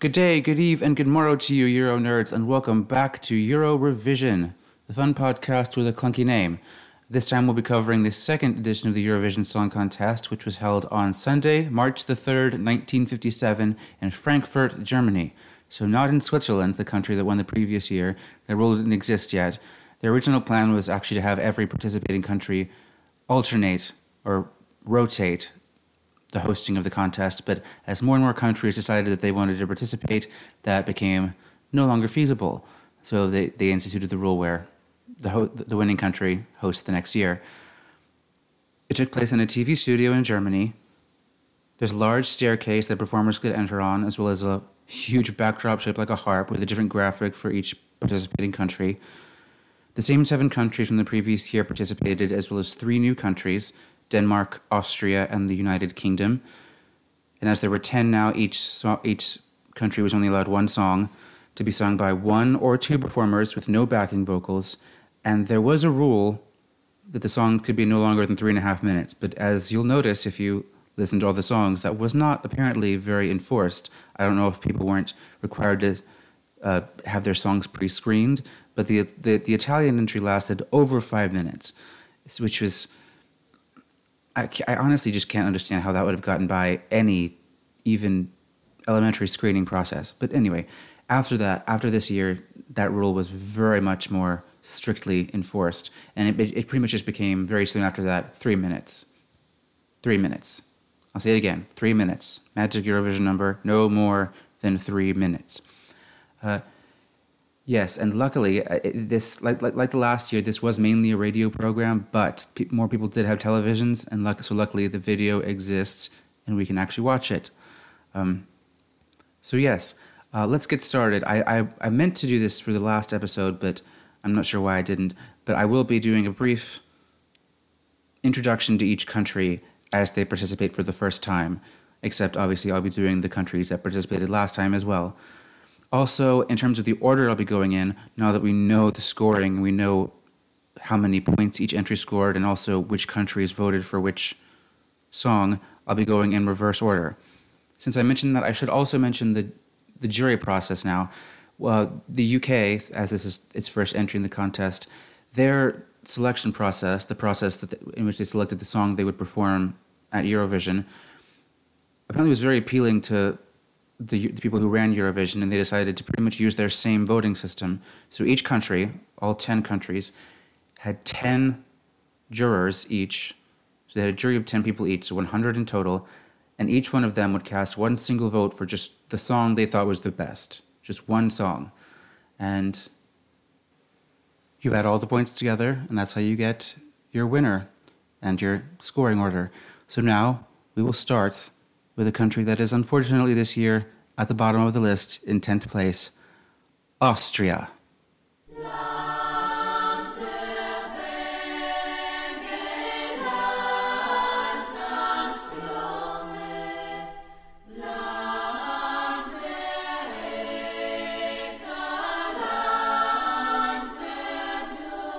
Good day, good eve, and good morrow to you, Euro nerds, and welcome back to Eurovision, the fun podcast with a clunky name. This time we'll be covering the second edition of the Eurovision Song Contest, which was held on Sunday, March the 3rd, 1957, in Frankfurt, Germany. So not in Switzerland, the country that won the previous year. That rule didn't exist yet. The original plan was actually to have every participating country alternate or rotate the hosting of the contest, but as more and more countries decided that they wanted to participate, that became no longer feasible. So they instituted the rule where the winning country hosts the next year. It took place in a TV studio in Germany. There's a large staircase that performers could enter on, as well as a huge backdrop shaped like a harp with a different graphic for each participating country. The same 7 countries from the previous year participated, as well as 3 new countries, Denmark, Austria, and the United Kingdom. And as there were 10 now, each country was only allowed one song to be sung by 1 or 2 performers with no backing vocals. And there was a rule that the song could be no longer than 3.5 minutes. But as you'll notice if you listen to all the songs, that was not apparently very enforced. I don't know if people weren't required to have their songs pre-screened, but the Italian entry lasted over 5 minutes, which was... I honestly just can't understand how that would have gotten by any even elementary screening process. But anyway, after this year, that rule was very much more strictly enforced. And it pretty much just became, very soon after that, 3 minutes. 3 minutes. I'll say it again, 3 minutes. Magic Eurovision number, no more than 3 minutes. Yes, and luckily, this like the last year, this was mainly a radio program, but more people did have televisions, and luckily the video exists, and we can actually watch it. So yes, let's get started. I meant to do this for the last episode, but I'm not sure why I didn't, but I will be doing a brief introduction to each country as they participate for the first time, except obviously I'll be doing the countries that participated last time as well. Also, in terms of the order I'll be going in, now that we know the scoring, we know how many points each entry scored and also which countries voted for which song, I'll be going in reverse order. Since I mentioned that, I should also mention the jury process now. Well, the UK, as this is its first entry in the contest, their selection process, the process in which they selected the song they would perform at Eurovision, apparently was very appealing to the people who ran Eurovision, and they decided to pretty much use their same voting system. So each country, all 10 countries, had 10 jurors each. So they had a jury of 10 people each, so 100 in total. And each one of them would cast one single vote for just the song they thought was the best. Just one song. And you add all the points together, and that's how you get your winner and your scoring order. So now we will start with a country that is unfortunately this year at the bottom of the list in 10th place, Austria.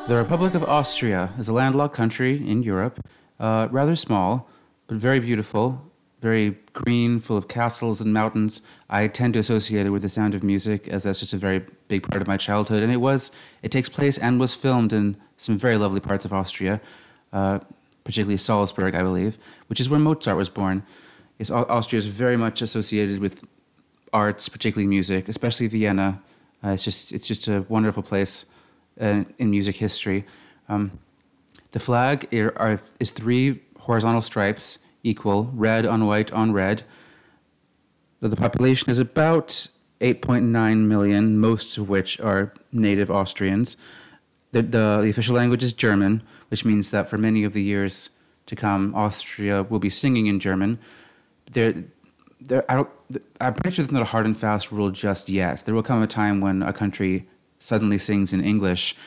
The Republic of Austria is a landlocked country in Europe, rather small, but very beautiful. Very green, full of castles and mountains. I tend to associate it with The Sound of Music, as that's just a very big part of my childhood. And it takes place and was filmed in some very lovely parts of Austria, particularly Salzburg, I believe, which is where Mozart was born. Yes, Austria is very much associated with arts, particularly music, especially Vienna. It's just a wonderful place in music history. The flag is 3 horizontal stripes, equal, red on white on red. The population is about 8.9 million, most of which are native Austrians. The official language is German, which means that for many of the years to come, Austria will be singing in German. I'm pretty sure there's not a hard and fast rule just yet. There will come a time when a country suddenly sings in English,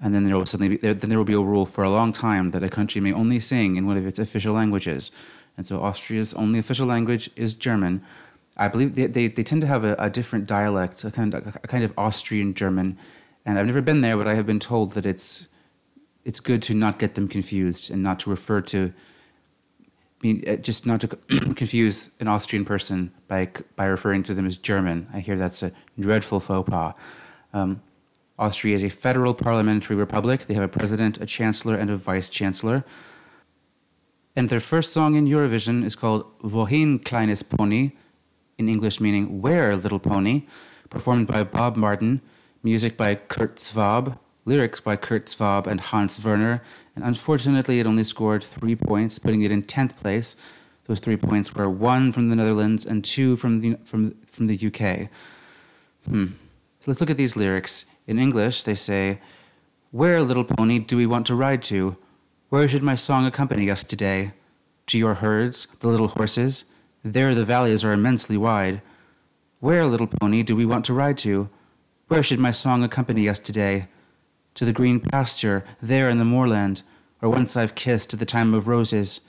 and then there will be a rule for a long time that a country may only sing in one of its official languages. And so Austria's only official language is German. I believe they tend to have a different dialect, a kind of Austrian German. And I've never been there, but I have been told that it's good to not get them confused and not to refer to just not to confuse an Austrian person by referring to them as German. I hear that's a dreadful faux pas. Austria is a federal parliamentary republic. They have a president, a chancellor, and a vice-chancellor. And their first song in Eurovision is called Wohin Kleines Pony, in English meaning Where, Little Pony, performed by Bob Martin, music by Kurt Zwab, lyrics by Kurt Zwab and Hans Werner, and unfortunately it only scored 3 points, putting it in 10th place. Those 3 points were 1 from the Netherlands and 2 from the UK. So let's look at these lyrics. In English, they say, Where, little pony, do we want to ride to? Where should my song accompany us today? To your herds, the little horses? There the valleys are immensely wide. Where, little pony, do we want to ride to? Where should my song accompany us today? To the green pasture, there in the moorland, where once I've kissed at the time of roses.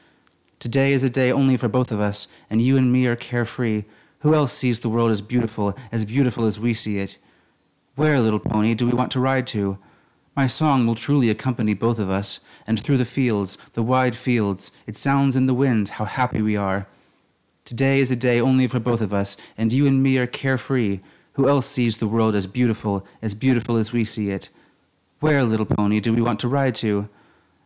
Today is a day only for both of us, and you and me are carefree. Who else sees the world as beautiful as we see it? Where, little pony, do we want to ride to? My song will truly accompany both of us, and through the fields, the wide fields, it sounds in the wind how happy we are. Today is a day only for both of us, and you and me are carefree. Who else sees the world as beautiful as we see it? Where, little pony, do we want to ride to?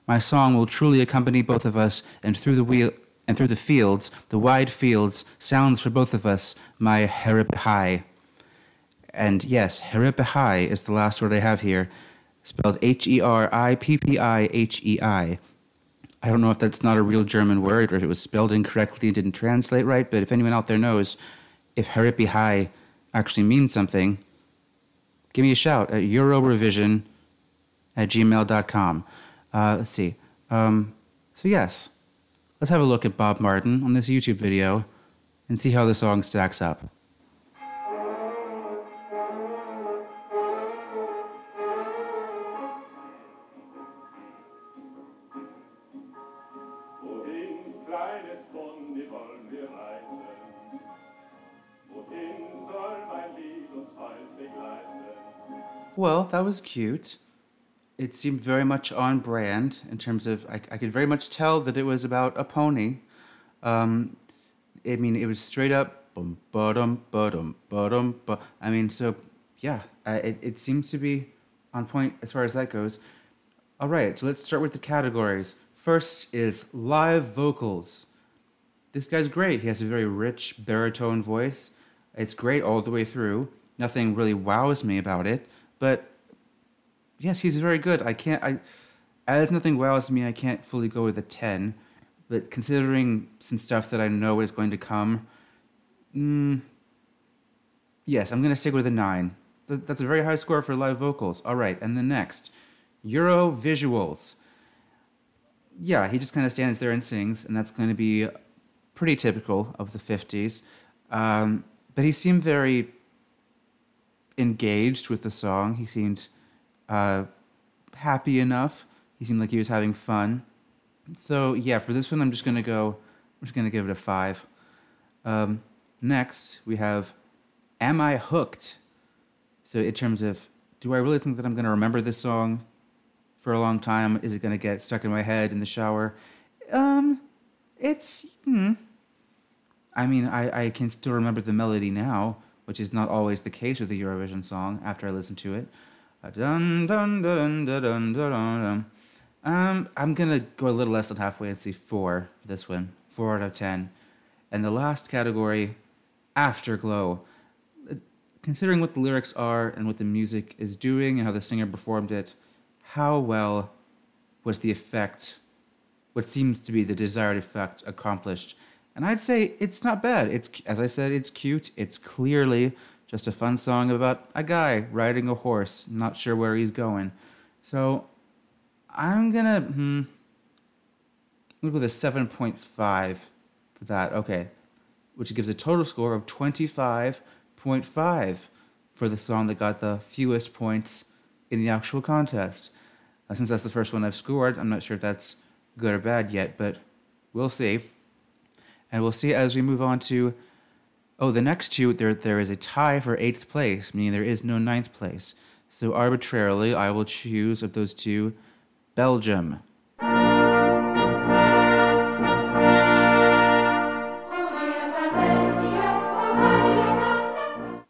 My song will truly accompany both of us, and through the fields, the wide fields, sounds for both of us, my herepahai. And yes, herepahai is the last word I have here, spelled HERIPPIHEI. I don't know if that's not a real German word, or if it was spelled incorrectly and didn't translate right, but if anyone out there knows if herepahai actually means something, give me a shout at eurorevision@gmail.com. Let's see. So yes, let's have a look at Bob Martin on this YouTube video and see how the song stacks up. Well, that was cute. It seemed very much on brand in terms of, I could very much tell that it was about a pony. I mean, it was straight up, bum, ba-dum, ba-dum, ba-dum, ba. I mean, so, yeah, it seems to be on point as far as that goes. All right, so let's start with the categories. First is live vocals. This guy's great. He has a very rich baritone voice. It's great all the way through. Nothing really wows me about it, but yes, he's very good. As nothing wows me, I can't fully go with a 10. But considering some stuff that I know is going to come, yes, I'm going to stick with a 9. That's a very high score for live vocals. All right, and the next, Euro visuals. Yeah, he just kind of stands there and sings, and that's going to be pretty typical of the 50s. But he seemed very engaged with the song. He seemed happy enough. He seemed like he was having fun. So yeah, for this one, I'm just gonna give it a 5. Next, we have "Am I Hooked?" So in terms of, do I really think that I'm gonna remember this song for a long time? Is it gonna get stuck in my head in the shower? I mean, I can still remember the melody now, which is not always the case with the Eurovision song after I listen to it. I'm gonna go a little less than halfway and see 4 for this one. 4 out of 10. And the last category, Afterglow. Considering what the lyrics are and what the music is doing and how the singer performed it, how well was the effect, what seems to be the desired effect, accomplished? And I'd say it's not bad. It's, as I said, it's cute. It's clearly just a fun song about a guy riding a horse, not sure where he's going. So I'm going to look with a 7.5 for that. Okay, which gives a total score of 25.5 for the song that got the fewest points in the actual contest. Since that's the first one I've scored, I'm not sure if that's good or bad yet, but we'll see. And we'll see as we move on to the next two, there is a tie for 8th place, meaning there is no 9th place. So arbitrarily, I will choose of those two, Belgium.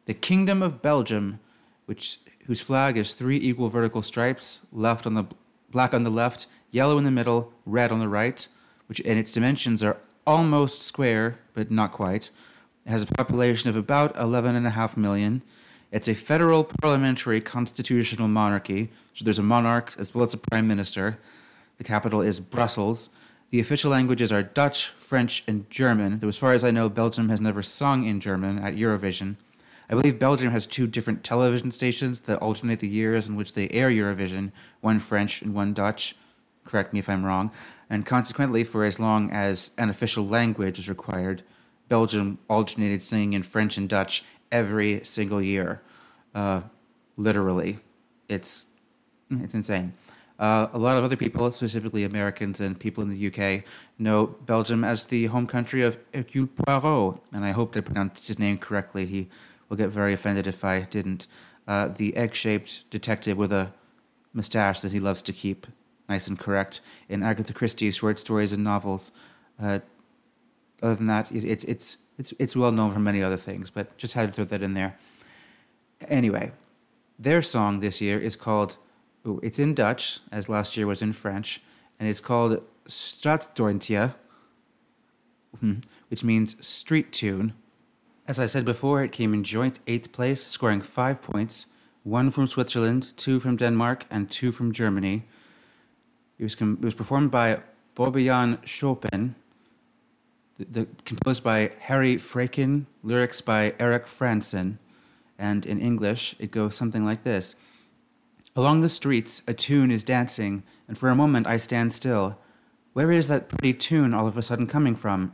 The Kingdom of Belgium, whose flag is three equal vertical stripes, black on the left, yellow in the middle, red on the right, and its dimensions are almost square, but not quite. It has a population of about 11.5 million. It's a federal parliamentary constitutional monarchy, so there's a monarch as well as a prime minister. The capital is Brussels. The official languages are Dutch, French, and German, though as far as I know, Belgium has never sung in German at Eurovision. I believe Belgium has two different television stations that alternate the years in which they air Eurovision, one French and one Dutch, correct me if I'm wrong, and consequently, for as long as an official language is required, Belgium alternated singing in French and Dutch every single year. Literally. It's insane. A lot of other people, specifically Americans and people in the UK, know Belgium as the home country of Hercule Poirot, and I hope I pronounced his name correctly. He will get very offended if I didn't. The egg-shaped detective with a mustache that he loves to keep nice and correct in Agatha Christie's short stories and novels. Other than that, it's well known for many other things, but just had to throw that in there. Anyway, their song this year is called... it's in Dutch, as last year was in French, and it's called Straatdoorntje, which means street tune. As I said before, it came in joint 8th place, scoring 5 points, 1 from Switzerland, 2 from Denmark, and 2 from Germany. It was performed by Bobian Chopin, composed by Harry Fraken, lyrics by Eric Franson, and in English it goes something like this. Along the streets, a tune is dancing, and for a moment I stand still. Where is that pretty tune all of a sudden coming from?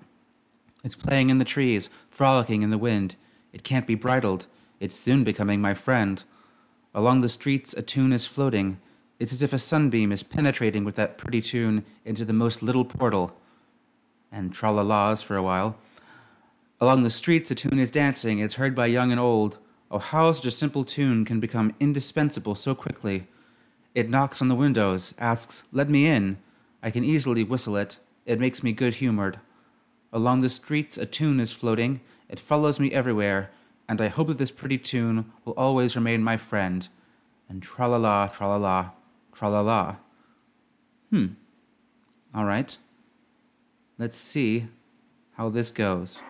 It's playing in the trees, frolicking in the wind. It can't be bridled. It's soon becoming my friend. Along the streets, a tune is floating. It's as if a sunbeam is penetrating with that pretty tune into the most little portal. And tra-la-las for a while. Along the streets, a tune is dancing. It's heard by young and old. Oh, how such a simple tune can become indispensable so quickly. It knocks on the windows, asks, let me in. I can easily whistle it. It makes me good-humored. Along the streets, a tune is floating. It follows me everywhere, and I hope that this pretty tune will always remain my friend. And tra-la-la, tra-la-la, tra-la-la. All right. Let's see how this goes.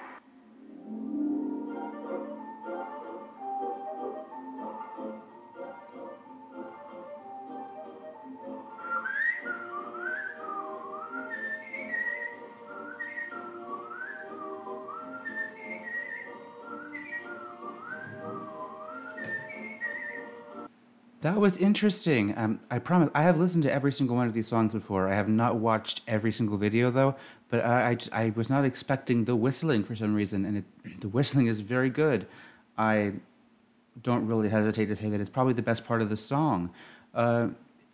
That was interesting. I promise, I have listened to every single one of these songs before. I have not watched every single video, though, but I was not expecting the whistling for some reason, and the whistling is very good. I don't really hesitate to say that it's probably the best part of the song.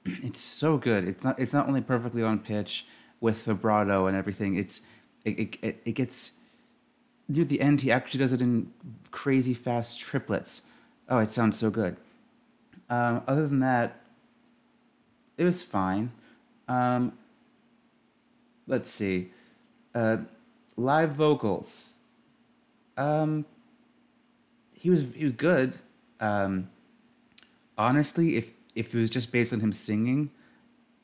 It's so good. It's not only perfectly on pitch with vibrato and everything. It gets... near the end, he actually does it in crazy fast triplets. Oh, it sounds so good. Other than that, it was fine. Let's see. Live vocals. He was good. Honestly, if it was just based on him singing,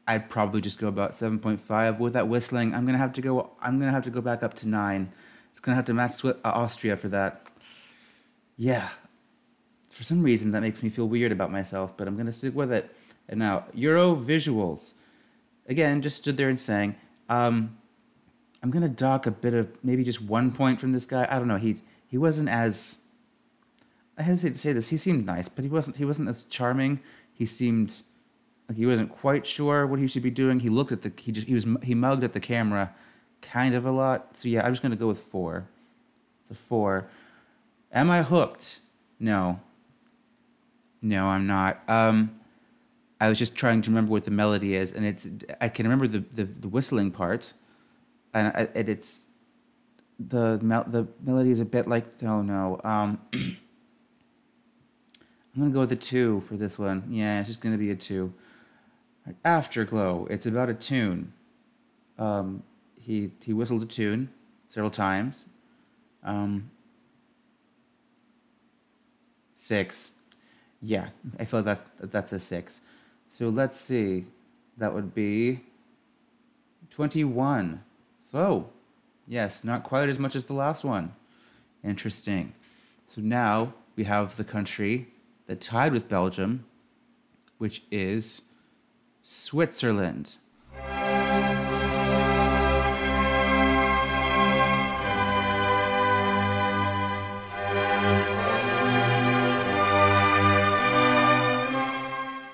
I'd probably just go about 7.5. With that whistling, I'm gonna have to go back up to 9. It's gonna have to match Austria for that. Yeah. For some reason, that makes me feel weird about myself, but I'm going to stick with it. And now, Euro visuals. Again, just stood there and sang. I'm going to dock a bit of, maybe just 1 point from this guy. I don't know. He wasn't as, I hesitate to say this, he seemed nice, but he wasn't as charming. He seemed like he wasn't quite sure what he should be doing. He looked at the, he mugged at the camera kind of a lot. So yeah, I'm just going to go with 4. It's a 4. Am I hooked? No. No, I'm not. I was just trying to remember what the melody is, and I can remember the whistling part, and it's the melody is a bit like, oh no. I'm gonna go with a 2 for this one. Yeah, it's just gonna be a 2. Afterglow. It's about a tune. He whistled a tune several times. 6. Yeah, I feel like that's a 6. So let's see. That would be 21. So, yes, not quite as much as the last one. Interesting. So now we have the country that tied with Belgium, which is Switzerland.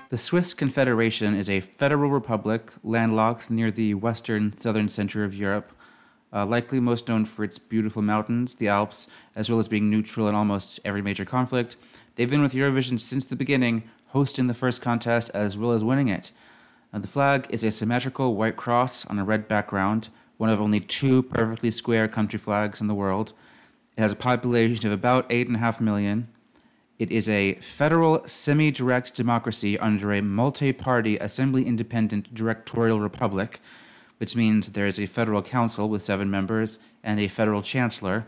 The Swiss Confederation is a federal republic landlocked near the western southern center of Europe, likely most known for its beautiful mountains, the Alps, as well as being neutral in almost every major conflict. They've been with Eurovision since the beginning, hosting the first contest as well as winning it. The flag is a symmetrical white cross on a red background, one of only 2 perfectly square country flags in the world. It has a population of about 8.5 million. It is a federal semi-direct democracy under a multi-party assembly-independent directorial republic, which means there is a federal council with 7 members and a federal chancellor.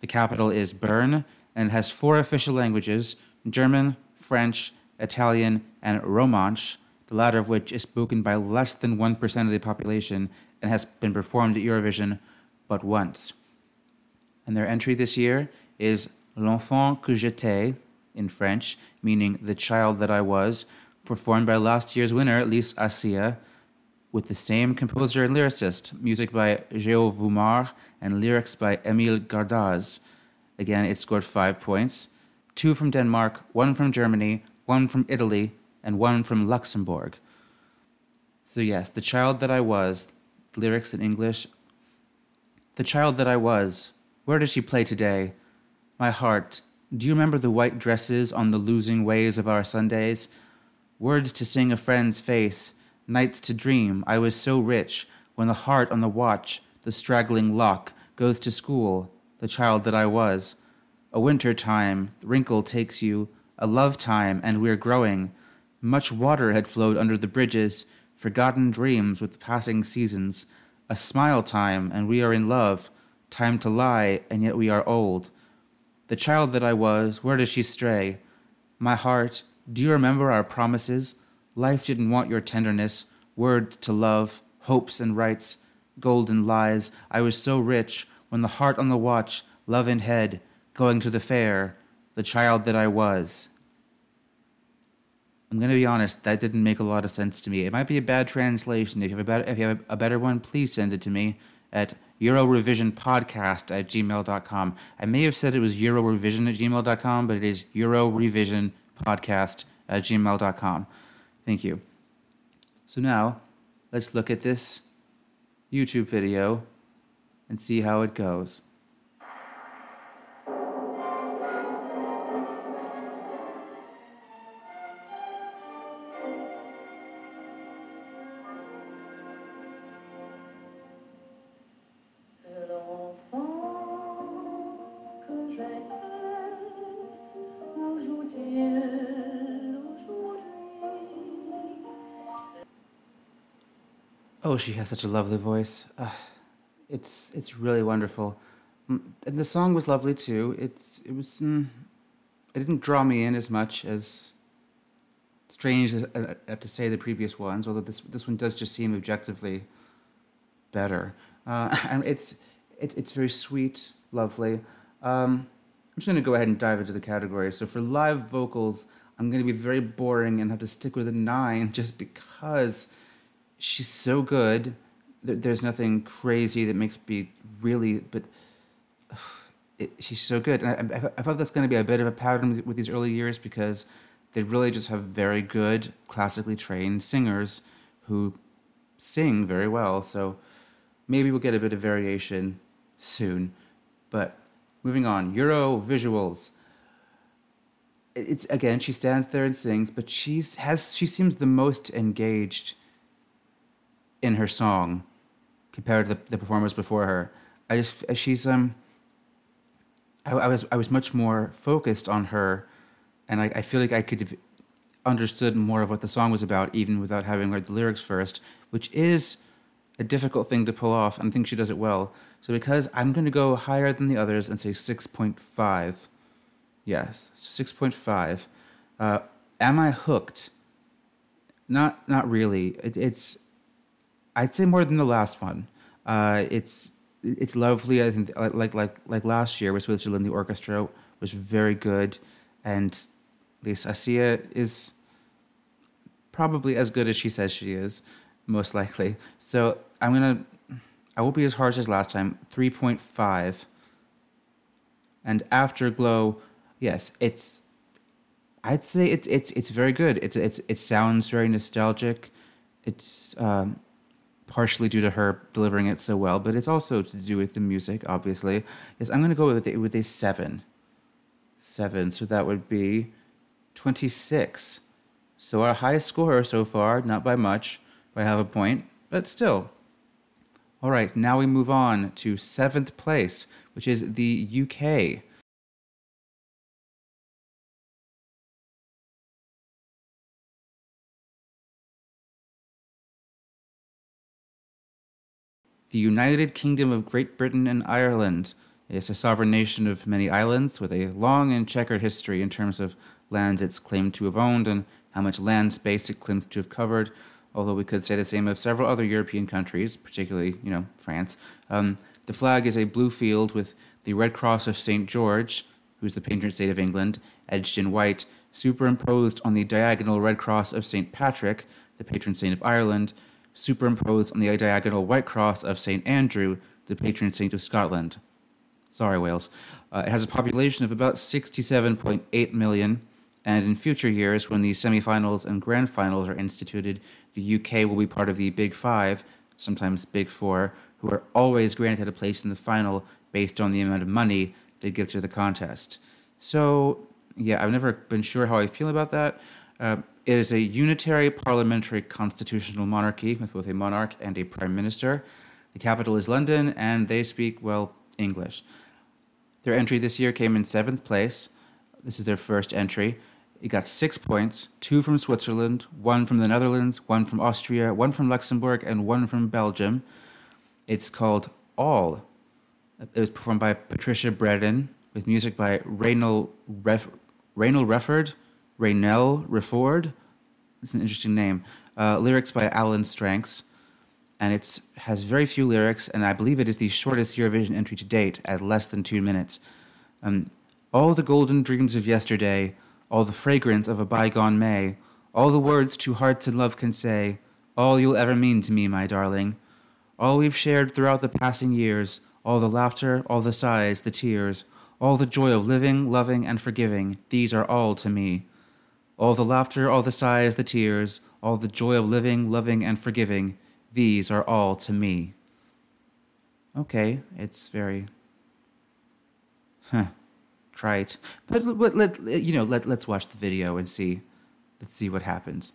The capital is Bern, and it has 4 official languages, German, French, Italian, and Romansh, the latter of which is spoken by less than 1% of the population and has been performed at Eurovision but once. And their entry this year is L'enfant que j'étais, in French, meaning The Child That I Was, performed by last year's winner, Lise Assia, with the same composer and lyricist, music by Géo Vumar and lyrics by Émile Gardaz. Again, it scored 5 points, 2 from Denmark, 1 from Germany, 1 from Italy, and 1 from Luxembourg. So yes, The Child That I Was, lyrics in English. The child that I was, where does she play today? My heart, do you remember the white dresses on the losing ways of our Sundays? Words to sing a friend's face, nights to dream, I was so rich, when the heart on the watch, the straggling lock, goes to school, the child that I was. A winter time, the wrinkle takes you, a love time, and we're growing. Much water had flowed under the bridges, forgotten dreams with passing seasons. A smile time, and we are in love, time to lie, and yet we are old. The child that I was, where does she stray? My heart, do you remember our promises? Life didn't want your tenderness, words to love, hopes and rights, golden lies. I was so rich, when the heart on the watch, love in head, going to the fair, the child that I was. I'm going to be honest, that didn't make a lot of sense to me. It might be a bad translation. If you have a better one, please send it to me at eurorevisionpodcast@gmail.com. I may have said it was eurorevision@gmail.com, but it is eurorevisionpodcast@gmail.com. Thank you. So now, let's look at this YouTube video and see how it goes. Oh, she has such a lovely voice. It's really wonderful, and the song was lovely too. It didn't draw me in as much as strange as I have to say the previous ones. Although this one does just seem objectively better, and it's very sweet, lovely. I'm just going to go ahead and dive into the category. So for live vocals, I'm going to be very boring and have to stick with a 9 just because. She's so good. There's nothing crazy that makes me really, but she's so good. And I thought that's going to be a bit of a pattern with these early years because they really just have very good, classically trained singers who sing very well. So maybe we'll get a bit of variation soon. But moving on, Euro visuals. It's again, she stands there and sings, but she seems the most engaged in her song compared to the performers before her. I was much more focused on her, and I feel like I could have understood more of what the song was about even without having read the lyrics first, which is a difficult thing to pull off, and I think she does it well. So because I'm going to go higher than the others and say 6.5, Yes, 6.5. Am I hooked? Not really. It's I'd say more than the last one. It's lovely. I think like last year with Switzerland, the orchestra was very good, and Lise Assia is probably as good as she says she is, most likely. So I won't be as harsh as last time. 3.5. And Afterglow, yes, I'd say it's very good. It sounds very nostalgic. It's partially due to her delivering it so well, but it's also to do with the music, obviously. Yes, I'm going to go with a 7. 7, so that would be 26. So our highest scorer so far, not by much, by half a point, but still. All right, now we move on to 7th place, which is the UK. The United Kingdom of Great Britain and Ireland is a sovereign nation of many islands with a long and checkered history in terms of lands it's claimed to have owned and how much land space it claims to have covered. Although we could say the same of several other European countries, particularly, France. The flag is a blue field with the Red Cross of St. George, who's the patron saint of England, edged in white, superimposed on the diagonal Red Cross of St. Patrick, the patron saint of Ireland, superimposed on the diagonal White Cross of St. Andrew, the patron saint of Scotland. Sorry, Wales. It has a population of about 67.8 million. And in future years, when the semifinals and grand finals are instituted, the UK will be part of the Big Five, sometimes Big Four, who are always granted a place in the final based on the amount of money they give to the contest. So, yeah, I've never been sure how I feel about that. It is a unitary parliamentary constitutional monarchy with both a monarch and a prime minister. The capital is London, and they speak, English. Their entry this year came in 7th place. This is their first entry. It got 6 points, 2 from Switzerland, 1 from the Netherlands, 1 from Austria, 1 from Luxembourg, and 1 from Belgium. It's called All. It was performed by Patricia Bredin, with music by Raynal Rufford. It's an interesting name. Lyrics by Alan Stranks. And it has very few lyrics, and I believe it is the shortest Eurovision entry to date, at less than 2 minutes. All the golden dreams of yesterday, all the fragrance of a bygone May, all the words two hearts in love can say, all you'll ever mean to me, my darling. All we've shared throughout the passing years, all the laughter, all the sighs, the tears, all the joy of living, loving, and forgiving, these are all to me. All the laughter, all the sighs, the tears, all the joy of living, loving, and forgiving, these are all to me. Okay, it's very... trite. But let's watch the video and see. Let's see what happens.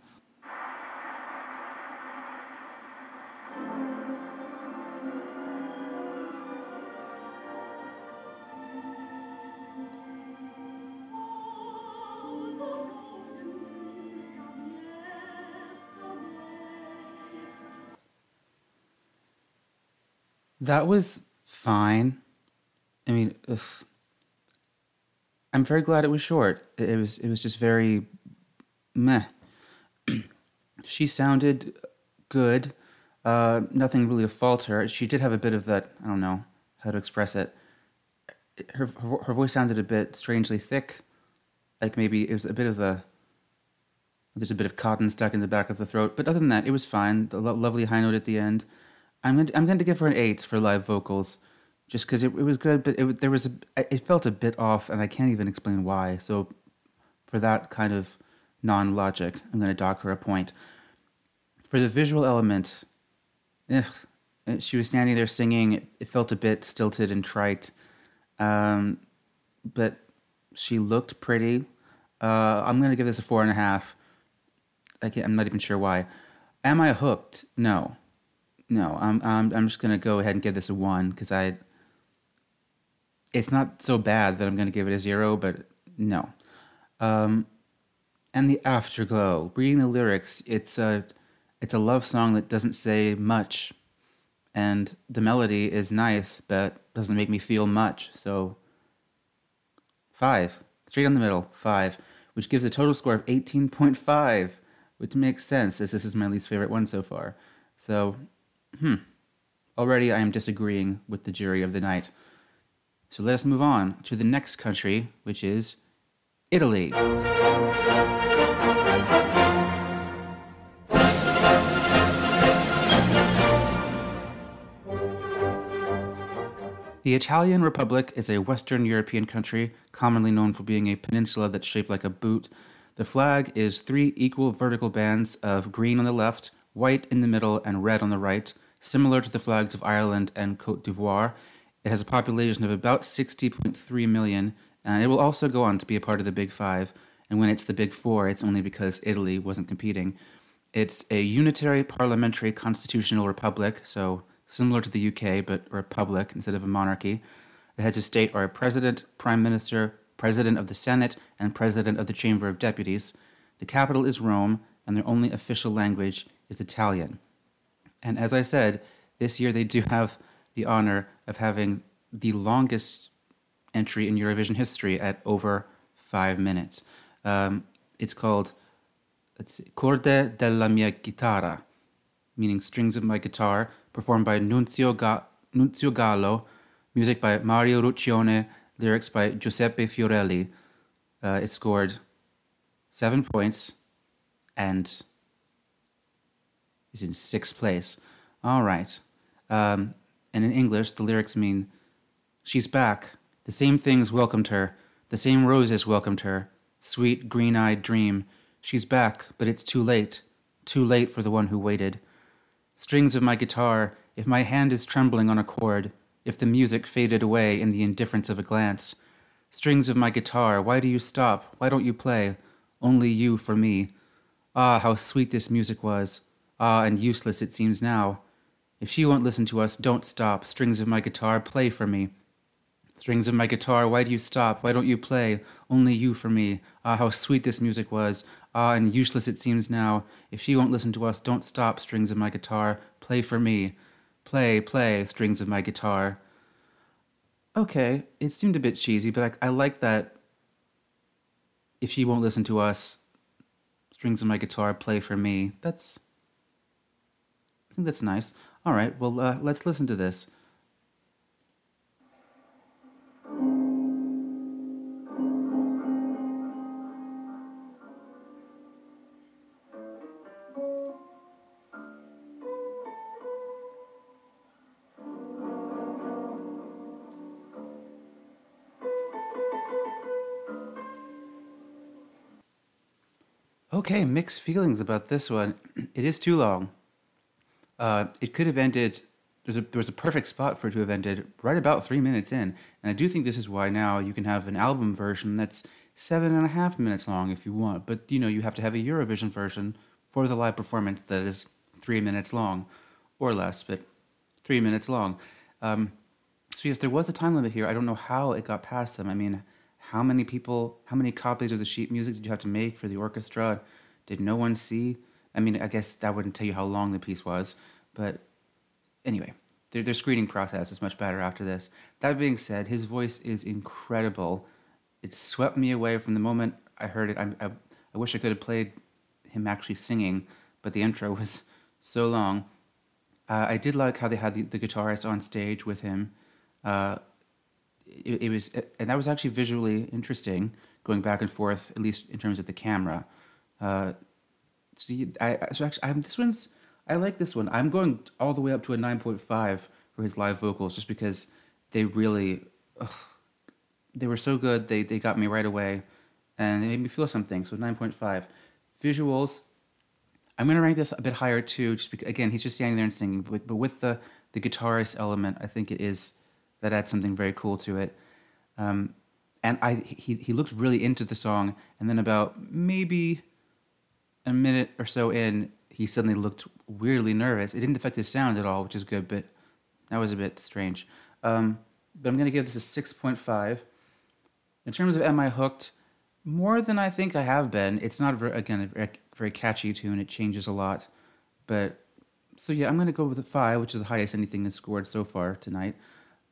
That was fine. I mean, I'm very glad it was short. It was just very meh. She sounded good. Nothing really to fault her. She did have a bit of that, I don't know how to express it. Her voice sounded a bit strangely thick. Like maybe it was a bit of there's a bit of cotton stuck in the back of the throat. But other than that, it was fine. The lovely high note at the end. I'm going to give her an 8 for live vocals. Just because it was good, but it felt a bit off, and I can't even explain why. So, for that kind of non-logic, I'm going to dock her a point. For the visual element, she was standing there singing. It felt a bit stilted and trite, but she looked pretty. I'm going to give this a 4.5. I'm not even sure why. Am I hooked? No. I'm just going to go ahead and give this a 1 because It's not so bad that I'm going to give it a 0, but no. And the Afterglow, reading the lyrics, it's a love song that doesn't say much. And the melody is nice, but doesn't make me feel much. So, 5. Straight on the middle, 5, which gives a total score of 18.5, which makes sense, as this is my least favorite one so far. So, already I am disagreeing with the jury of the night. So let us move on to the next country, which is Italy. The Italian Republic is a Western European country, commonly known for being a peninsula that's shaped like a boot. The flag is 3 equal vertical bands of green on the left, white in the middle, and red on the right, similar to the flags of Ireland and Côte d'Ivoire. It has a population of about 60.3 million, and it will also go on to be a part of the Big Five. And when it's the Big Four, it's only because Italy wasn't competing. It's a unitary parliamentary constitutional republic, so similar to the UK, but a republic instead of a monarchy. The heads of state are a president, prime minister, president of the Senate, and president of the Chamber of Deputies. The capital is Rome, and their only official language is Italian. And as I said, this year they do have the honor of having the longest entry in Eurovision history at over 5 minutes. It's called Corde della mia chitarra, meaning strings of my guitar, performed by Nunzio Gallo, music by Mario Ruccione, lyrics by Giuseppe Fiorelli. It scored 7 points and is in 6th place. All right. And in English, the lyrics mean, she's back. The same things welcomed her. The same roses welcomed her. Sweet, green-eyed dream. She's back, but it's too late. Too late for the one who waited. Strings of my guitar, if my hand is trembling on a chord, if the music faded away in the indifference of a glance. Strings of my guitar, why do you stop? Why don't you play? Only you for me. Ah, how sweet this music was. Ah, and useless it seems now. If she won't listen to us, don't stop. Strings of my guitar, play for me. Strings of my guitar, why do you stop? Why don't you play? Only you for me. Ah, how sweet this music was. Ah, and useless it seems now. If she won't listen to us, don't stop, strings of my guitar. Play for me. Play, play, strings of my guitar. Okay, it seemed a bit cheesy, but I like that. If she won't listen to us, strings of my guitar, play for me. I think that's nice. All right, well, let's listen to this. Okay, mixed feelings about this one. It is too long. It could have ended, there was a perfect spot for it to have ended right about 3 minutes in. And I do think this is why now you can have an album version that's 7.5 minutes long if you want. But, you have to have a Eurovision version for the live performance that is 3 minutes long or less, but 3 minutes long. So yes, there was a time limit here. I don't know how it got past them. I mean, how many copies of the sheet music did you have to make for the orchestra? Did no one see? I mean, I guess that wouldn't tell you how long the piece was, but anyway, their screening process is much better after this. That being said, his voice is incredible. It swept me away from the moment I heard it. I wish I could have played him actually singing, but the intro was so long. I did like how they had the guitarist on stage with him. It was, and that was actually visually interesting, going back and forth, at least in terms of the camera. I like this one. I'm going all the way up to a 9.5 for his live vocals, just because they really, they were so good. They got me right away, and they made me feel something. So 9.5. Visuals, I'm gonna rank this a bit higher too, just because, again, he's just standing there and singing, but with the guitarist element, I think it is. That adds something very cool to it. And he looked really into the song, and then about maybe a minute or so in, he suddenly looked weirdly nervous. It didn't affect his sound at all, which is good, but that was a bit strange. But I'm going to give this a 6.5. In terms of Am I Hooked, more than I think I have been. It's not, a very catchy tune. It changes a lot. I'm going to go with a 5, which is the highest anything has scored so far tonight.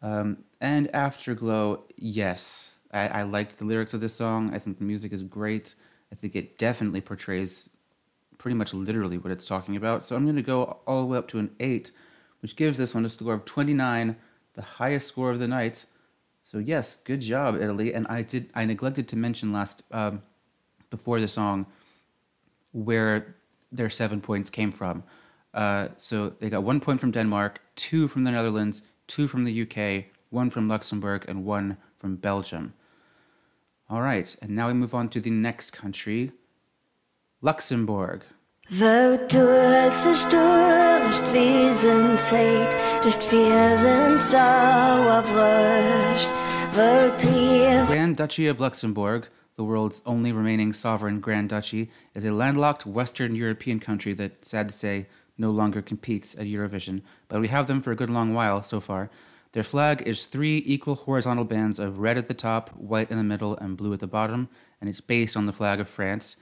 And Afterglow, yes, I liked the lyrics of this song. I think the music is great. I think it definitely portrays pretty much literally what it's talking about. So I'm going to go all the way up to an 8, which gives this one a score of 29, the highest score of the night. So yes, good job, Italy. And I neglected to mention last before the song where their 7 points came from. So they got 1 point from Denmark, 2 from the Netherlands, 2 from the UK, 1 from Luxembourg, and 1 from Belgium. All right, and now we move on to the next country, Luxembourg. Wo durch sich durch Wiesenzeit, durch Wiesen Sauerbrust, wo trieft... Grand Duchy of Luxembourg, the world's only remaining sovereign Grand Duchy, is a landlocked Western European country that, sad to say, no longer competes at Eurovision, but we have them for a good long while so far. Their flag is 3 equal horizontal bands of red at the top, white in the middle, and blue at the bottom, and it's based on the flag of France.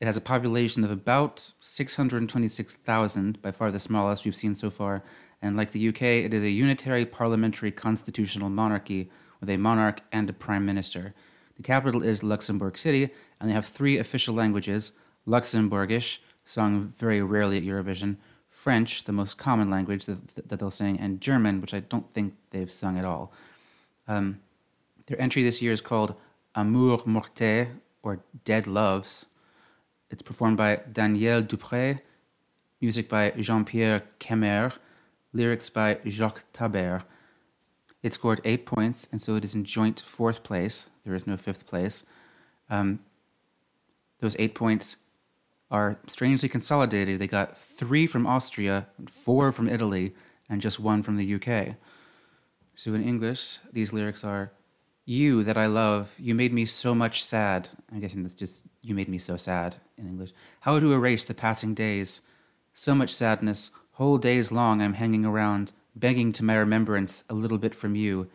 It has a population of about 626,000, by far the smallest we've seen so far, and like the UK, it is a unitary parliamentary constitutional monarchy with a monarch and a prime minister. The capital is Luxembourg City, and they have 3 official languages: Luxembourgish, sung very rarely at Eurovision, French, the most common language that they'll sing, and German, which I don't think they've sung at all. Their entry this year is called Amour Mortel, or Dead Loves. It's performed by Daniel Dupré, music by Jean-Pierre Kemmer, lyrics by Jacques Tabert. It scored 8 points, and so it is in joint 4th place. There is no 5th place. Those 8 points are strangely consolidated. They got 3 from Austria, 4 from Italy, and just 1 from the UK. So in English, these lyrics are, "You that I love, you made me so much sad." I'm guessing that's just, "You made me so sad" in English. "How to erase the passing days. So much sadness, whole days long I'm hanging around, begging to my remembrance a little bit from you.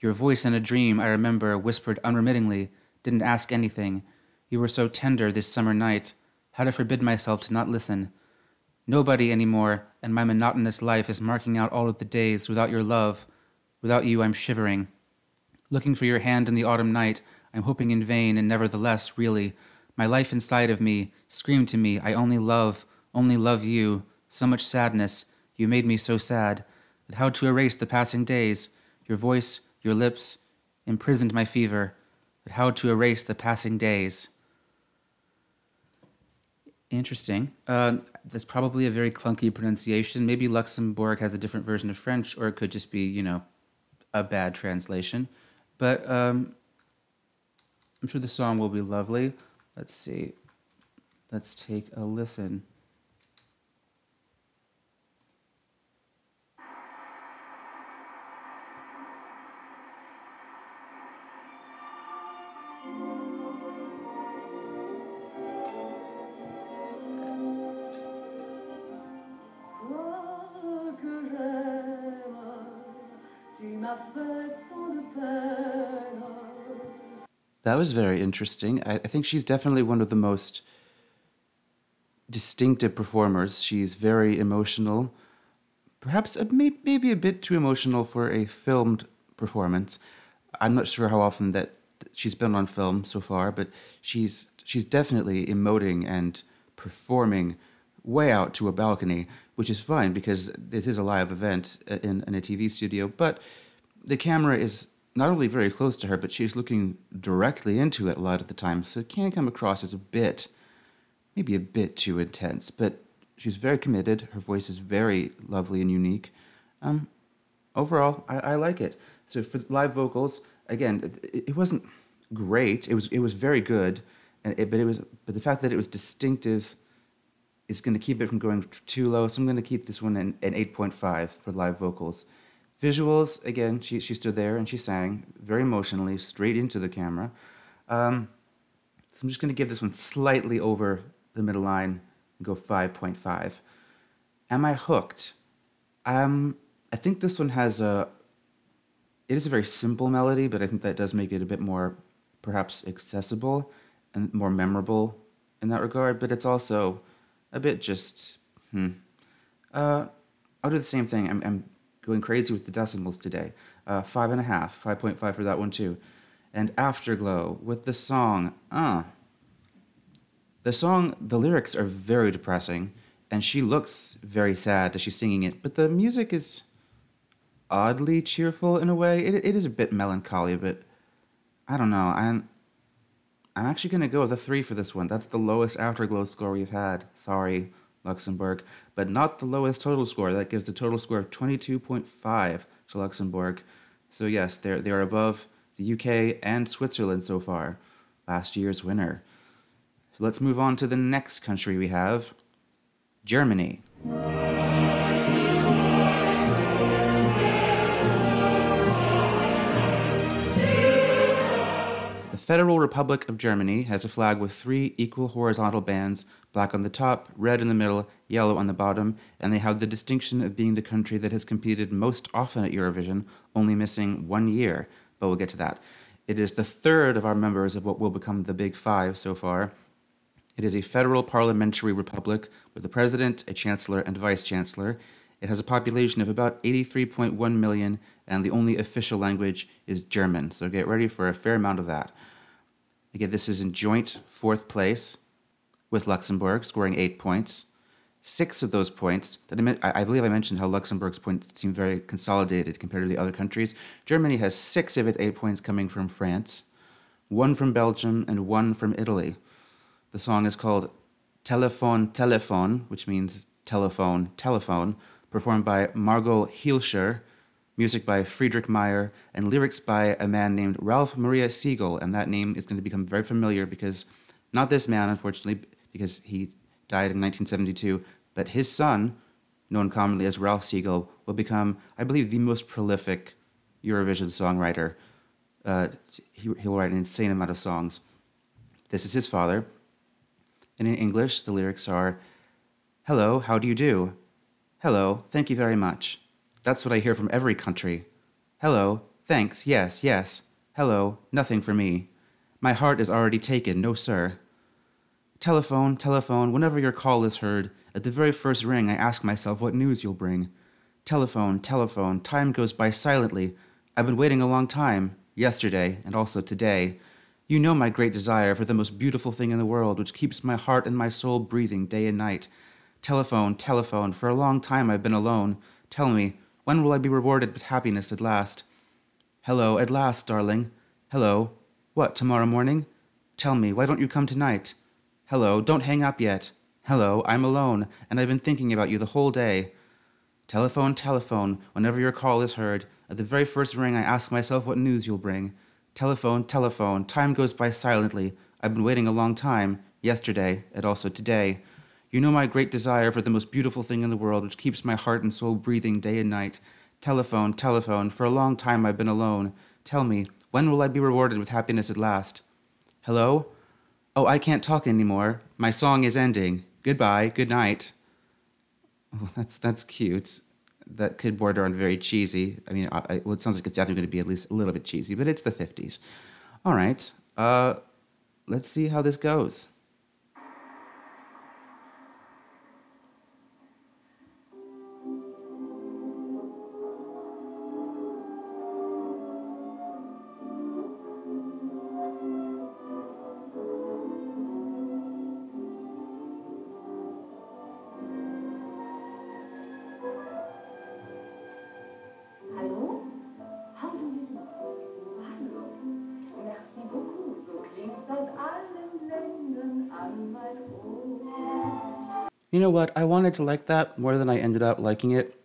Your voice in a dream, I remember, whispered unremittingly, didn't ask anything. You were so tender this summer night. How to forbid myself to not listen. Nobody anymore, and my monotonous life is marking out all of the days without your love. Without you, I'm shivering. Looking for your hand in the autumn night, I'm hoping in vain, and nevertheless, really. My life inside of me, screamed to me, I only love you. So much sadness, you made me so sad. But how to erase the passing days? Your voice, your lips, imprisoned my fever. But how to erase the passing days." Interesting. That's probably a very clunky pronunciation. Maybe Luxembourg has a different version of French, or it could just be, a bad translation. But I'm sure the song will be lovely. Let's see. Let's take a listen. That was very interesting. I think she's definitely one of the most distinctive performers. She's very emotional, perhaps maybe a bit too emotional for a filmed performance. I'm not sure how often that she's been on film so far, but she's definitely emoting and performing way out to a balcony, which is fine because this is a live event in a TV studio, but the camera is not only very close to her, but she's looking directly into it a lot of the time, so it can come across as maybe a bit too intense, but she's very committed. Her voice is very lovely and unique. Overall, I like it. So for live vocals, again, it wasn't great. It was very good, but the fact that it was distinctive is going to keep it from going too low, so I'm going to keep this one an 8.5 for live vocals. Visuals, again, she stood there and she sang very emotionally, straight into the camera. So I'm just going to give this one slightly over the middle line and go 5.5. Am I hooked? I think this one has it is a very simple melody, but I think that does make it a bit more perhaps accessible and more memorable in that regard, but it's also a bit just, I'll do the same thing. I'm going crazy with the decimals today. 5.5, 5.5 for that one too. and Afterglow with the song, The song, the lyrics are very depressing, and she looks very sad as she's singing it, but the music is oddly cheerful in a way. It is a bit melancholy, but I don't know. I'm actually going to go with a 3 for this one. That's the lowest Afterglow score we've had. Sorry, Luxembourg. But not the lowest total score. That gives the total score of 22.5 to Luxembourg. So yes, they are above the UK and Switzerland so far. Last year's winner. So let's move on to the next country we have. Germany. The Federal Republic of Germany has a flag with 3 equal horizontal bands, black on the top, red in the middle, yellow on the bottom, and they have the distinction of being the country that has competed most often at Eurovision, only missing 1 year, but we'll get to that. It is the third of our members of what will become the Big Five so far. It is a federal parliamentary republic with a president, a chancellor, and vice-chancellor. It has a population of about 83.1 million, and the only official language is German, so get ready for a fair amount of that. Again, this is in joint 4th place with Luxembourg, scoring 8 points. 6 of those points, I believe I mentioned how Luxembourg's points seem very consolidated compared to the other countries. Germany has 6 of its 8 points coming from France, 1 from Belgium, and 1 from Italy. The song is called Telefon, Telefon, which means telephone, telephone, performed by Margot Hilscher, music by Friedrich Meyer, and lyrics by a man named Ralph Maria Siegel, and that name is going to become very familiar because, not this man, unfortunately, because he died in 1972, but his son, known commonly as Ralph Siegel, will become, I believe, the most prolific Eurovision songwriter. He'll write an insane amount of songs. This is his father, and in English, the lyrics are, "Hello, how do you do? Hello, thank you very much." That's what I hear from every country. Hello, thanks, yes, yes. Hello, nothing for me. My heart is already taken, no sir. Telephone, telephone, whenever your call is heard, at the very first ring I ask myself what news you'll bring. Telephone, telephone, time goes by silently. I've been waiting a long time, yesterday and also today. You know my great desire for the most beautiful thing in the world, which keeps my heart and my soul breathing day and night. Telephone, telephone, for a long time I've been alone. Tell me, when will I be rewarded with happiness at last? Hello, at last, darling. Hello. What, tomorrow morning? Tell me, why don't you come tonight? Hello, don't hang up yet. Hello, I'm alone, and I've been thinking about you the whole day. Telephone, telephone, whenever your call is heard, at the very first ring I ask myself what news you'll bring. Telephone, telephone, time goes by silently. I've been waiting a long time, yesterday, and also today. You know my great desire for the most beautiful thing in the world, which keeps my heart and soul breathing day and night. Telephone, telephone, for a long time I've been alone. Tell me, when will I be rewarded with happiness at last? Hello? Oh, I can't talk anymore. My song is ending. Goodbye, good night. Oh, that's cute. That could border on very cheesy. I mean, well, it sounds like it's definitely going to be at least a little bit cheesy, but it's the 50s. All right, let's see how this goes. You know what? I wanted to like that more than I ended up liking it.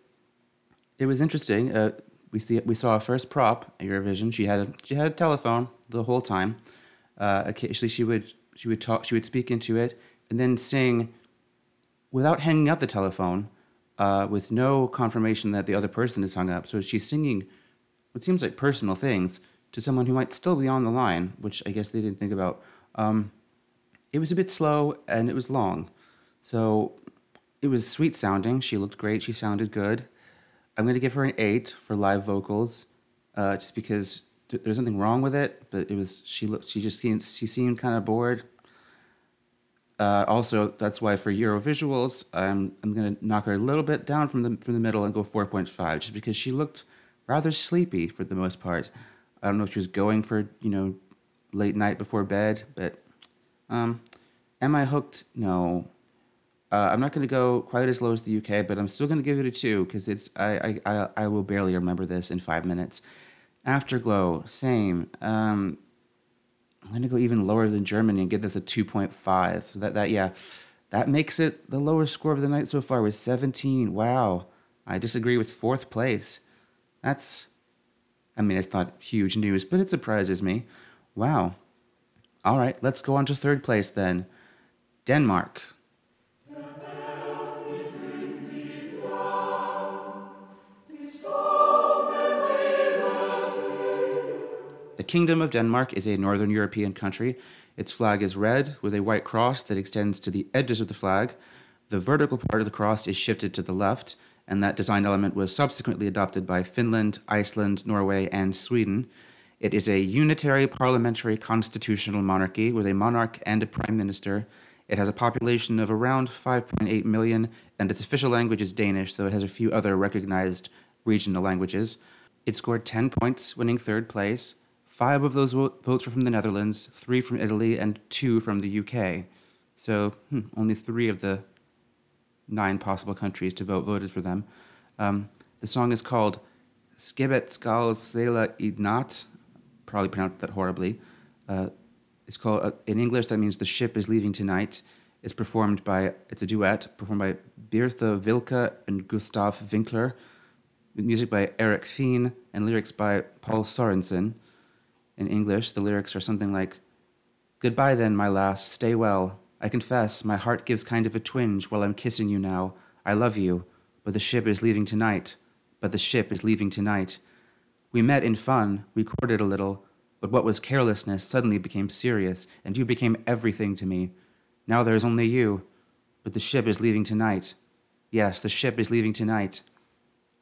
It was interesting. We saw our first prop at Eurovision. She had a telephone the whole time. Occasionally she would talk. She would speak into it and then sing without hanging up the telephone, with no confirmation that the other person is hung up. So she's singing what seems like personal things to someone who might still be on the line, which I guess they didn't think about. It was a bit slow and it was long. So it was sweet sounding. She looked great. She sounded good. I'm going to give her an 8 for live vocals, just because there's nothing wrong with it. But it was she seemed kind of bored. Also, that's why for Eurovisuals, I'm going to knock her a little bit down from the middle and go 4.5, just because she looked rather sleepy for the most part. I don't know if she was going for, you know, late night before bed, but am I hooked? No. I'm not going to go quite as low as the UK, but I'm still going to give it a 2 because it's I will barely remember this in 5 minutes. Afterglow, same. I'm going to go even lower than Germany and give this a 2.5. So that makes it the lowest score of the night so far was 17. Wow. I disagree with fourth place. That's, I mean, it's not huge news, but it surprises me. Wow. All right, let's go on to third place then. Denmark. The Kingdom of Denmark is a northern European country. Its flag is red with a white cross that extends to the edges of the flag. The vertical part of the cross is shifted to the left, and that design element was subsequently adopted by Finland, Iceland, Norway, and Sweden. It is a unitary parliamentary constitutional monarchy with a monarch and a prime minister. It has a population of around 5.8 million, and its official language is Danish, though it has a few other recognized regional languages. It scored 10 points, winning third place. 5 of those votes were from the Netherlands, 3 from Italy, and 2 from the UK. So only 3 of the 9 possible countries to vote voted for them. The song is called Skebet Skal Sela Idnat. Probably pronounced that horribly. It's called, in English, that means The Ship is Leaving Tonight. It's a duet performed by Bertha Wilke and Gustav Winkler, with music by Eric Fien and lyrics by Paul Sorensen. In English, the lyrics are something like, "Goodbye then, my lass, stay well. I confess, my heart gives kind of a twinge while I'm kissing you now. I love you, but the ship is leaving tonight. But the ship is leaving tonight. We met in fun, we courted a little, but what was carelessness suddenly became serious, and you became everything to me. Now there is only you, but the ship is leaving tonight. Yes, the ship is leaving tonight.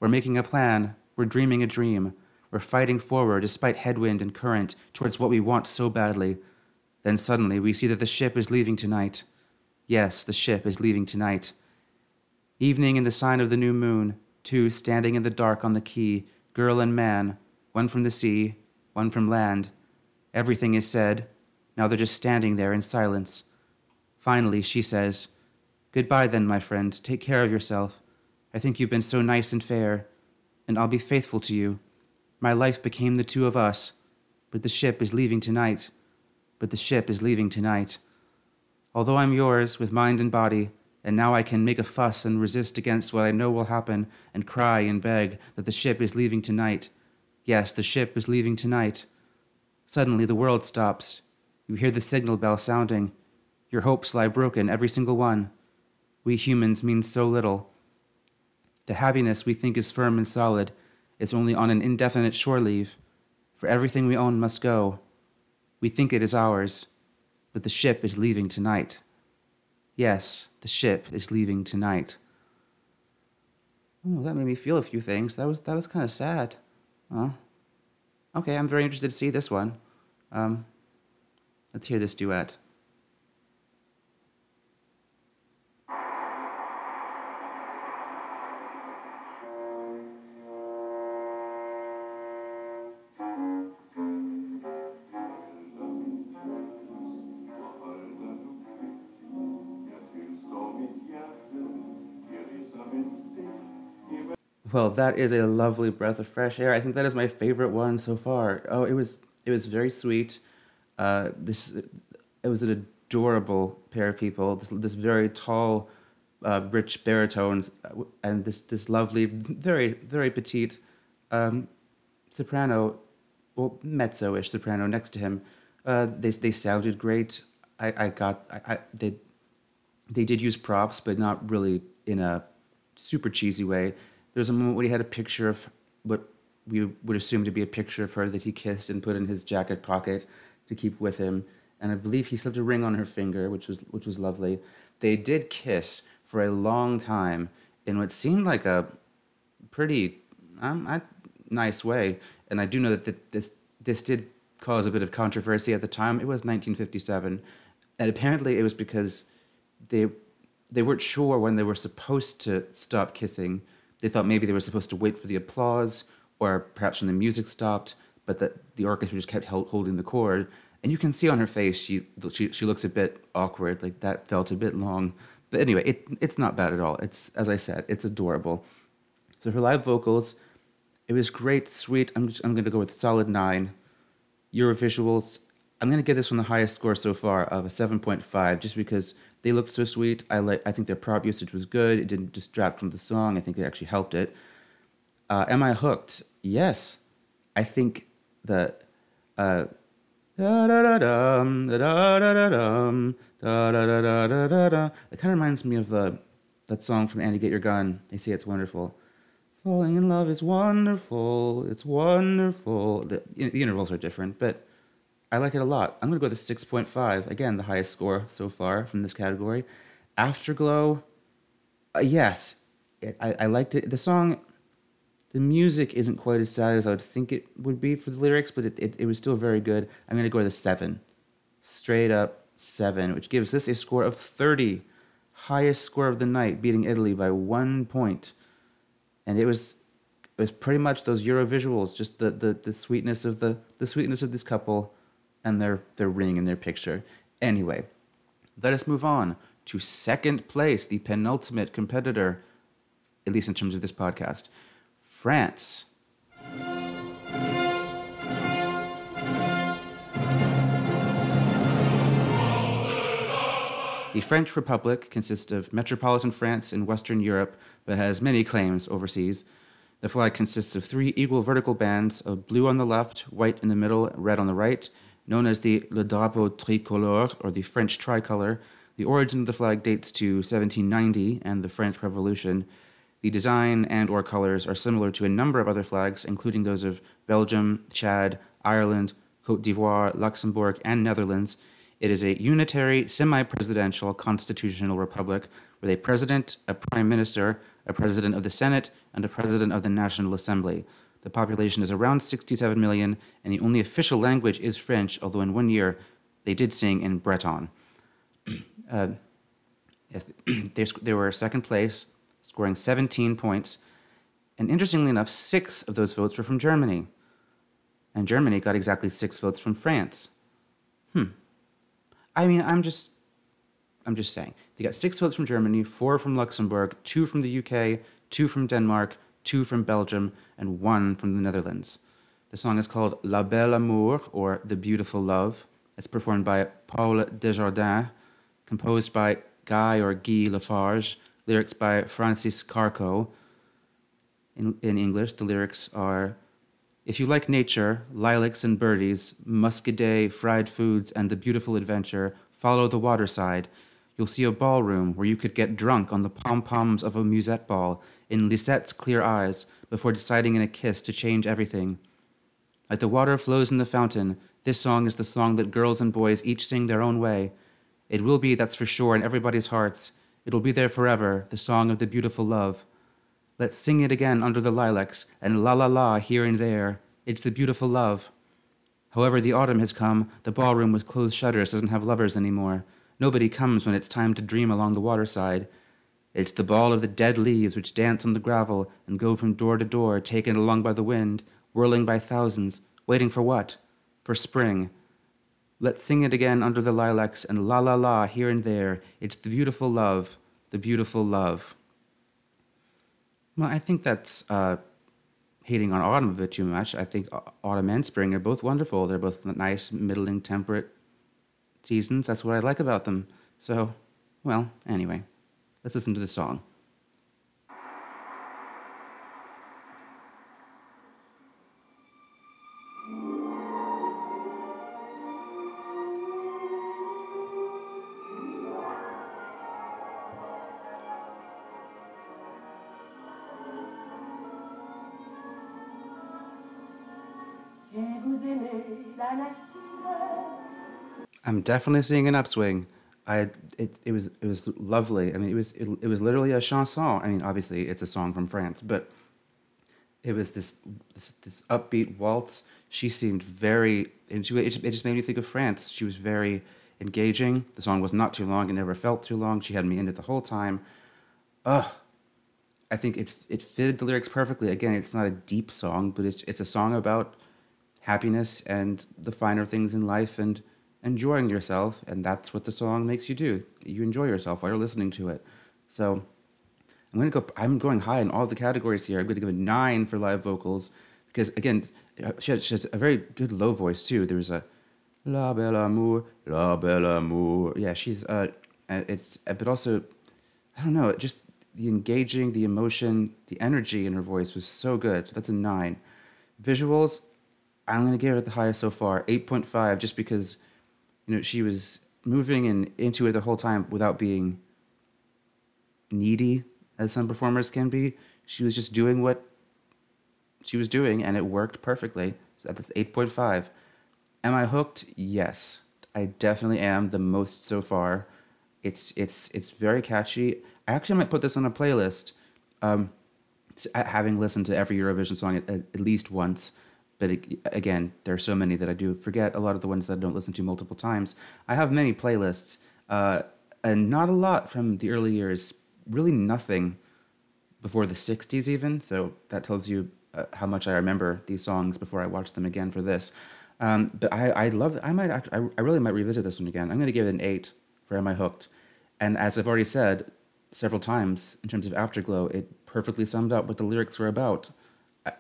We're making a plan, we're dreaming a dream. We're fighting forward despite headwind and current towards what we want so badly. Then suddenly we see that the ship is leaving tonight. Yes, the ship is leaving tonight. Evening in the sign of the new moon, 2 standing in the dark on the quay, girl and man, one from the sea, one from land. Everything is said. Now they're just standing there in silence. Finally, she says, 'Goodbye then, my friend. Take care of yourself. I think you've been so nice and fair, and I'll be faithful to you. My life became the 2 of us, but the ship is leaving tonight, but the ship is leaving tonight. Although I'm yours with mind and body, and now I can make a fuss and resist against what I know will happen and cry and beg that the ship is leaving tonight. Yes, the ship is leaving tonight.' Suddenly the world stops. You hear the signal bell sounding. Your hopes lie broken, every single one. We humans mean so little. The happiness we think is firm and solid, it's only on an indefinite shore leave, for everything we own must go. We think it is ours, but the ship is leaving tonight. Yes, the ship is leaving tonight." Oh, that made me feel a few things. That was kind of sad. Okay, I'm very interested to see this one. Let's hear this duet. Well, that is a lovely breath of fresh air. I think that is my favorite one so far. Oh, it was very sweet. It was an adorable pair of people. This very tall, rich baritone, and this lovely, very very petite soprano, well, mezzo-ish soprano next to him. They sounded great. They did use props, but not really in a super cheesy way. There's a moment when he had a picture of what we would assume to be a picture of her that he kissed and put in his jacket pocket to keep with him. And I believe he slipped a ring on her finger, which was lovely. They did kiss for a long time in what seemed like a pretty nice way. And I do know that this did cause a bit of controversy at the time. It was 1957. And apparently it was because they weren't sure when they were supposed to stop kissing. They thought maybe they were supposed to wait for the applause or perhaps when the music stopped, but that the orchestra just kept holding the chord. And you can see on her face she looks a bit awkward, like that felt a bit long. But anyway, it's not bad at all. It's, as I said, it's adorable. So for live vocals, it was great, sweet. I'm going to go with solid 9. Eurovisuals, I'm going to give this one the highest score so far of a 7.5, just because they looked so sweet. I think their prop usage was good. It didn't distract from the song. I think it actually helped it. Am I hooked? Yes. I think the it kind of reminds me of that song from Annie Get Your Gun. They say it's wonderful. Falling in love is wonderful. It's wonderful. The intervals are different, but I like it a lot. I'm going to go with a 6.5. Again, the highest score so far from this category. Afterglow, yes. I liked it. The song, the music isn't quite as sad as I would think it would be for the lyrics, but it was still very good. I'm going to go with a 7. Straight up 7, which gives this a score of 30. Highest score of the night, beating Italy by 1 point. And it was pretty much those Euro visuals, just the sweetness of this couple and their ring and their picture. Anyway, let us move on to second place, the penultimate competitor, at least in terms of this podcast, France. The French Republic consists of metropolitan France and Western Europe, but has many claims overseas. The flag consists of 3 equal vertical bands of blue on the left, white in the middle, and red on the right, known as the Le Drapeau Tricolore, or the French tricolor. The origin of the flag dates to 1790 and the French Revolution. The design and or colors are similar to a number of other flags, including those of Belgium, Chad, Ireland, Côte d'Ivoire, Luxembourg, and Netherlands. It is a unitary, semi-presidential constitutional republic with a president, a prime minister, a president of the Senate, and a president of the National Assembly. The population is around 67 million, and the only official language is French, although in one year they did sing in Breton. Yes, they were second place, scoring 17 points. And interestingly enough, 6 of those votes were from Germany. And Germany got exactly 6 votes from France. I mean, I'm just saying. They got 6 votes from Germany, 4 from Luxembourg, 2 from the UK, 2 from Denmark, 2 from Belgium, and 1 from the Netherlands. The song is called La Belle Amour, or The Beautiful Love. It's performed by Paul Desjardins, composed by Guy or Guy Lafarge, lyrics by Francis Carco. In English, the lyrics are: if you like nature, lilacs and birdies, muscadet, fried foods, and the beautiful adventure, follow the waterside. You'll see a ballroom where you could get drunk on the pom-poms of a musette ball in Lisette's clear eyes before deciding in a kiss to change everything. Like the water flows in the fountain, this song is the song that girls and boys each sing their own way. It will be, that's for sure, in everybody's hearts. It'll be there forever, the song of the beautiful love. Let's sing it again under the lilacs, and la-la-la here and there. It's the beautiful love. However, the autumn has come. The ballroom with closed shutters doesn't have lovers anymore. Nobody comes when it's time to dream along the waterside. It's the ball of the dead leaves which dance on the gravel and go from door to door, taken along by the wind, whirling by thousands, waiting for what? For spring. Let's sing it again under the lilacs, and la-la-la here and there. It's the beautiful love, the beautiful love. Well, I think that's hating on autumn a bit too much. I think autumn and spring are both wonderful. They're both nice, middling, temperate seasons. That's what I like about them. So, well, anyway, let's listen to the song. I'm definitely seeing an upswing. It was lovely. I mean, it was literally a chanson. I mean, obviously it's a song from France, but it was this upbeat waltz. She seemed very into it. It just made me think of France. She was very engaging. The song was not too long. It never felt too long. She had me in it the whole time. I think it fitted the lyrics perfectly. Again, it's not a deep song, but it's a song about happiness and the finer things in life and enjoying yourself, and that's what the song makes you do. You enjoy yourself while you're listening to it. So I'm going high in all the categories here. I'm going to give a 9 for live vocals because, again, she has a very good low voice too. There's a La Belle Amour, La Belle Amour. Yeah, she's but also, I don't know, just the engaging, the emotion, the energy in her voice was so good. So that's a 9. Visuals, I'm going to give it the highest so far, 8.5, just because, you know, she was moving and into it the whole time without being needy, as some performers can be. She was just doing what she was doing, and it worked perfectly. So that's 8.5. Am I hooked? Yes, I definitely am, the most so far. It's very catchy. I actually might put this on a playlist, having listened to every Eurovision song at least once. But again, there are so many that I do forget. A lot of the ones that I don't listen to multiple times. I have many playlists, and not a lot from the early years. Really nothing before the 60s even. So that tells you how much I remember these songs before I watched them again for this. But I love it. I really might revisit this one again. I'm going to give it an 8 for Am I Hooked? And as I've already said several times, in terms of Afterglow, it perfectly summed up what the lyrics were about.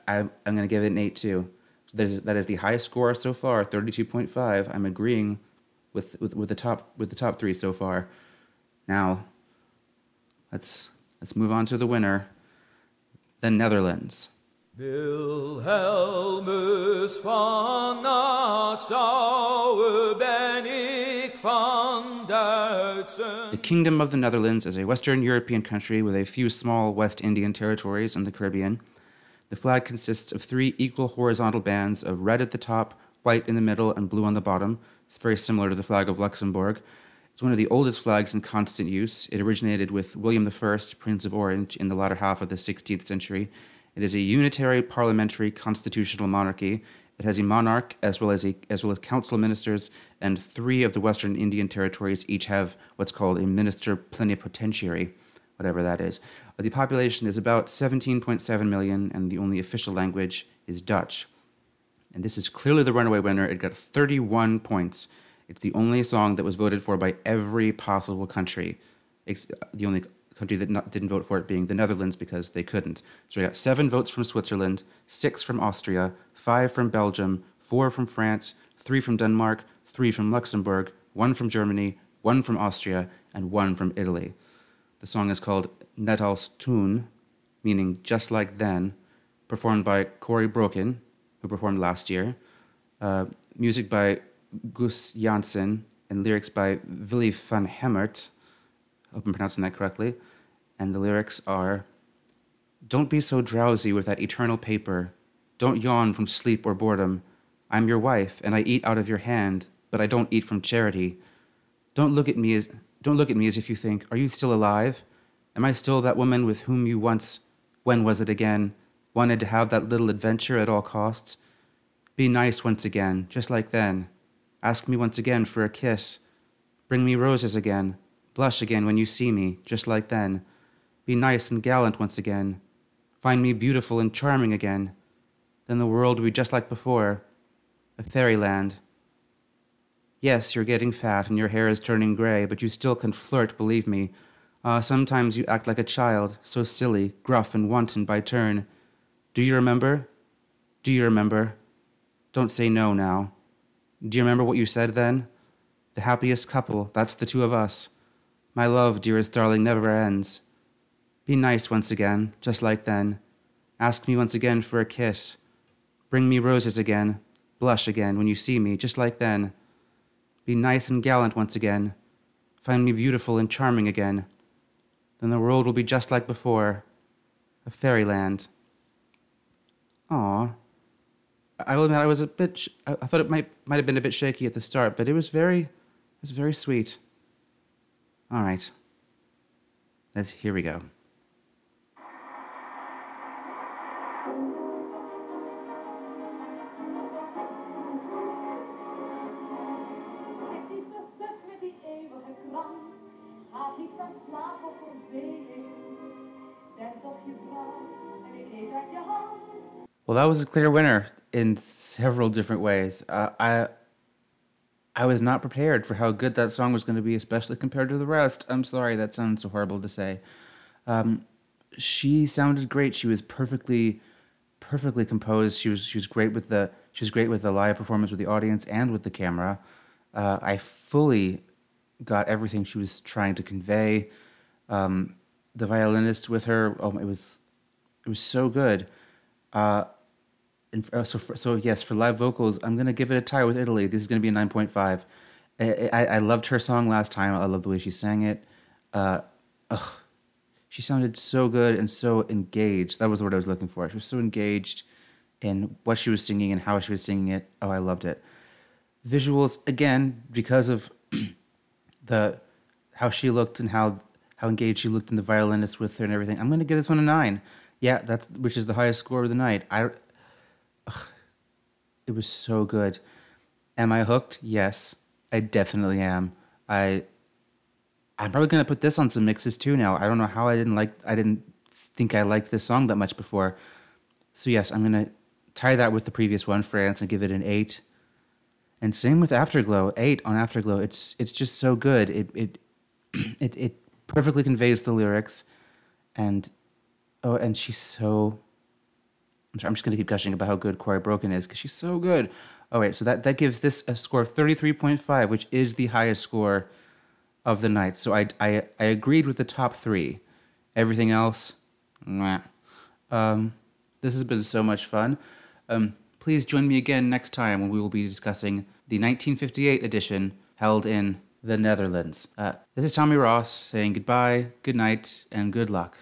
I'm going to give it an 8 too. That is the highest score so far, 32.5. I'm agreeing with the top 3 so far. Now, let's move on to the winner, the Netherlands. Wilhelmus van Nassau ben ik van Duitsen. The Kingdom of the Netherlands is a Western European country with a few small West Indian territories in the Caribbean. The flag consists of 3 equal horizontal bands of red at the top, white in the middle, and blue on the bottom. It's very similar to the flag of Luxembourg. It's one of the oldest flags in constant use. It originated with William I, Prince of Orange, in the latter half of the 16th century. It is a unitary parliamentary constitutional monarchy. It has a monarch as well as council ministers, and 3 of the Western Indian territories each have what's called a minister plenipotentiary, whatever that is. The population is about 17.7 million, and the only official language is Dutch. And this is clearly the runaway winner. It got 31 points. It's the only song that was voted for by every possible country. The only country that didn't vote for it being the Netherlands, because they couldn't. So we got 7 votes from Switzerland, 6 from Austria, 5 from Belgium, 4 from France, 3 from Denmark, 3 from Luxembourg, 1 from Germany, 1 from Austria, and 1 from Italy. The song is called Net als Toen, meaning Just Like Then, performed by Corry Brokken, who performed last year. Music by Gus Janssen, and lyrics by Willy van Hemmert. I hope I'm pronouncing that correctly. And the lyrics are, "Don't be so drowsy with that eternal paper. Don't yawn from sleep or boredom. I'm your wife, and I eat out of your hand, but I don't eat from charity. Don't look at me as if you think, are you still alive? Am I still that woman with whom you once, when was it again, wanted to have that little adventure at all costs? Be nice once again, just like then. Ask me once again for a kiss. Bring me roses again. Blush again when you see me, just like then. Be nice and gallant once again. Find me beautiful and charming again. Then the world will be just like before, a fairyland. Yes, you're getting fat and your hair is turning gray, but you still can flirt, believe me. Sometimes you act like a child, so silly, gruff, and wanton by turn. Do you remember? Do you remember? Don't say no now. Do you remember what you said then? The happiest couple, that's the two of us. My love, dearest darling, never ends. Be nice once again, just like then. Ask me once again for a kiss. Bring me roses again. Blush again when you see me, just like then. Be nice and gallant once again. Find me beautiful and charming again. Then the world will be just like before, a fairyland." Aww. I will admit I was a bit. I thought it might have been a bit shaky at the start, but it was very sweet. All right, here we go. Well, that was a clear winner in several different ways. I was not prepared for how good that song was going to be, especially compared to the rest. I'm sorry, that sounds so horrible to say. She sounded great. She was perfectly composed. She was great with the live performance with the audience and with the camera. I fully got everything she was trying to convey. The violinist with her, it was so good. And so, for live vocals, I'm going to give it a tie with Italy. This is going to be a 9.5. I loved her song last time. I loved the way she sang it. She sounded so good and so engaged. That was the word I was looking for. She was so engaged in what she was singing and how she was singing it. Oh, I loved it. Visuals, again, because of how she looked and how engaged she looked in the violinist with her and everything, I'm going to give this one a 9. Yeah, which is the highest score of the night. It was so good. Am I hooked? Yes, I definitely am. I'm probably gonna put this on some mixes too now. I don't know how I didn't think I liked this song that much before. So yes, I'm gonna tie that with the previous one, France, and give it an 8. And same with Afterglow, 8 on Afterglow. It's just so good. It perfectly conveys the lyrics, and she's so. I'm just going to keep gushing about how good Corry Brokken is because she's so good. All right, so that gives this a score of 33.5, which is the highest score of the night. So I agreed with the top 3. Everything else, nah. This has been so much fun. Please join me again next time when we will be discussing the 1958 edition held in the Netherlands. This is Tommy Ross saying goodbye, good night, and good luck.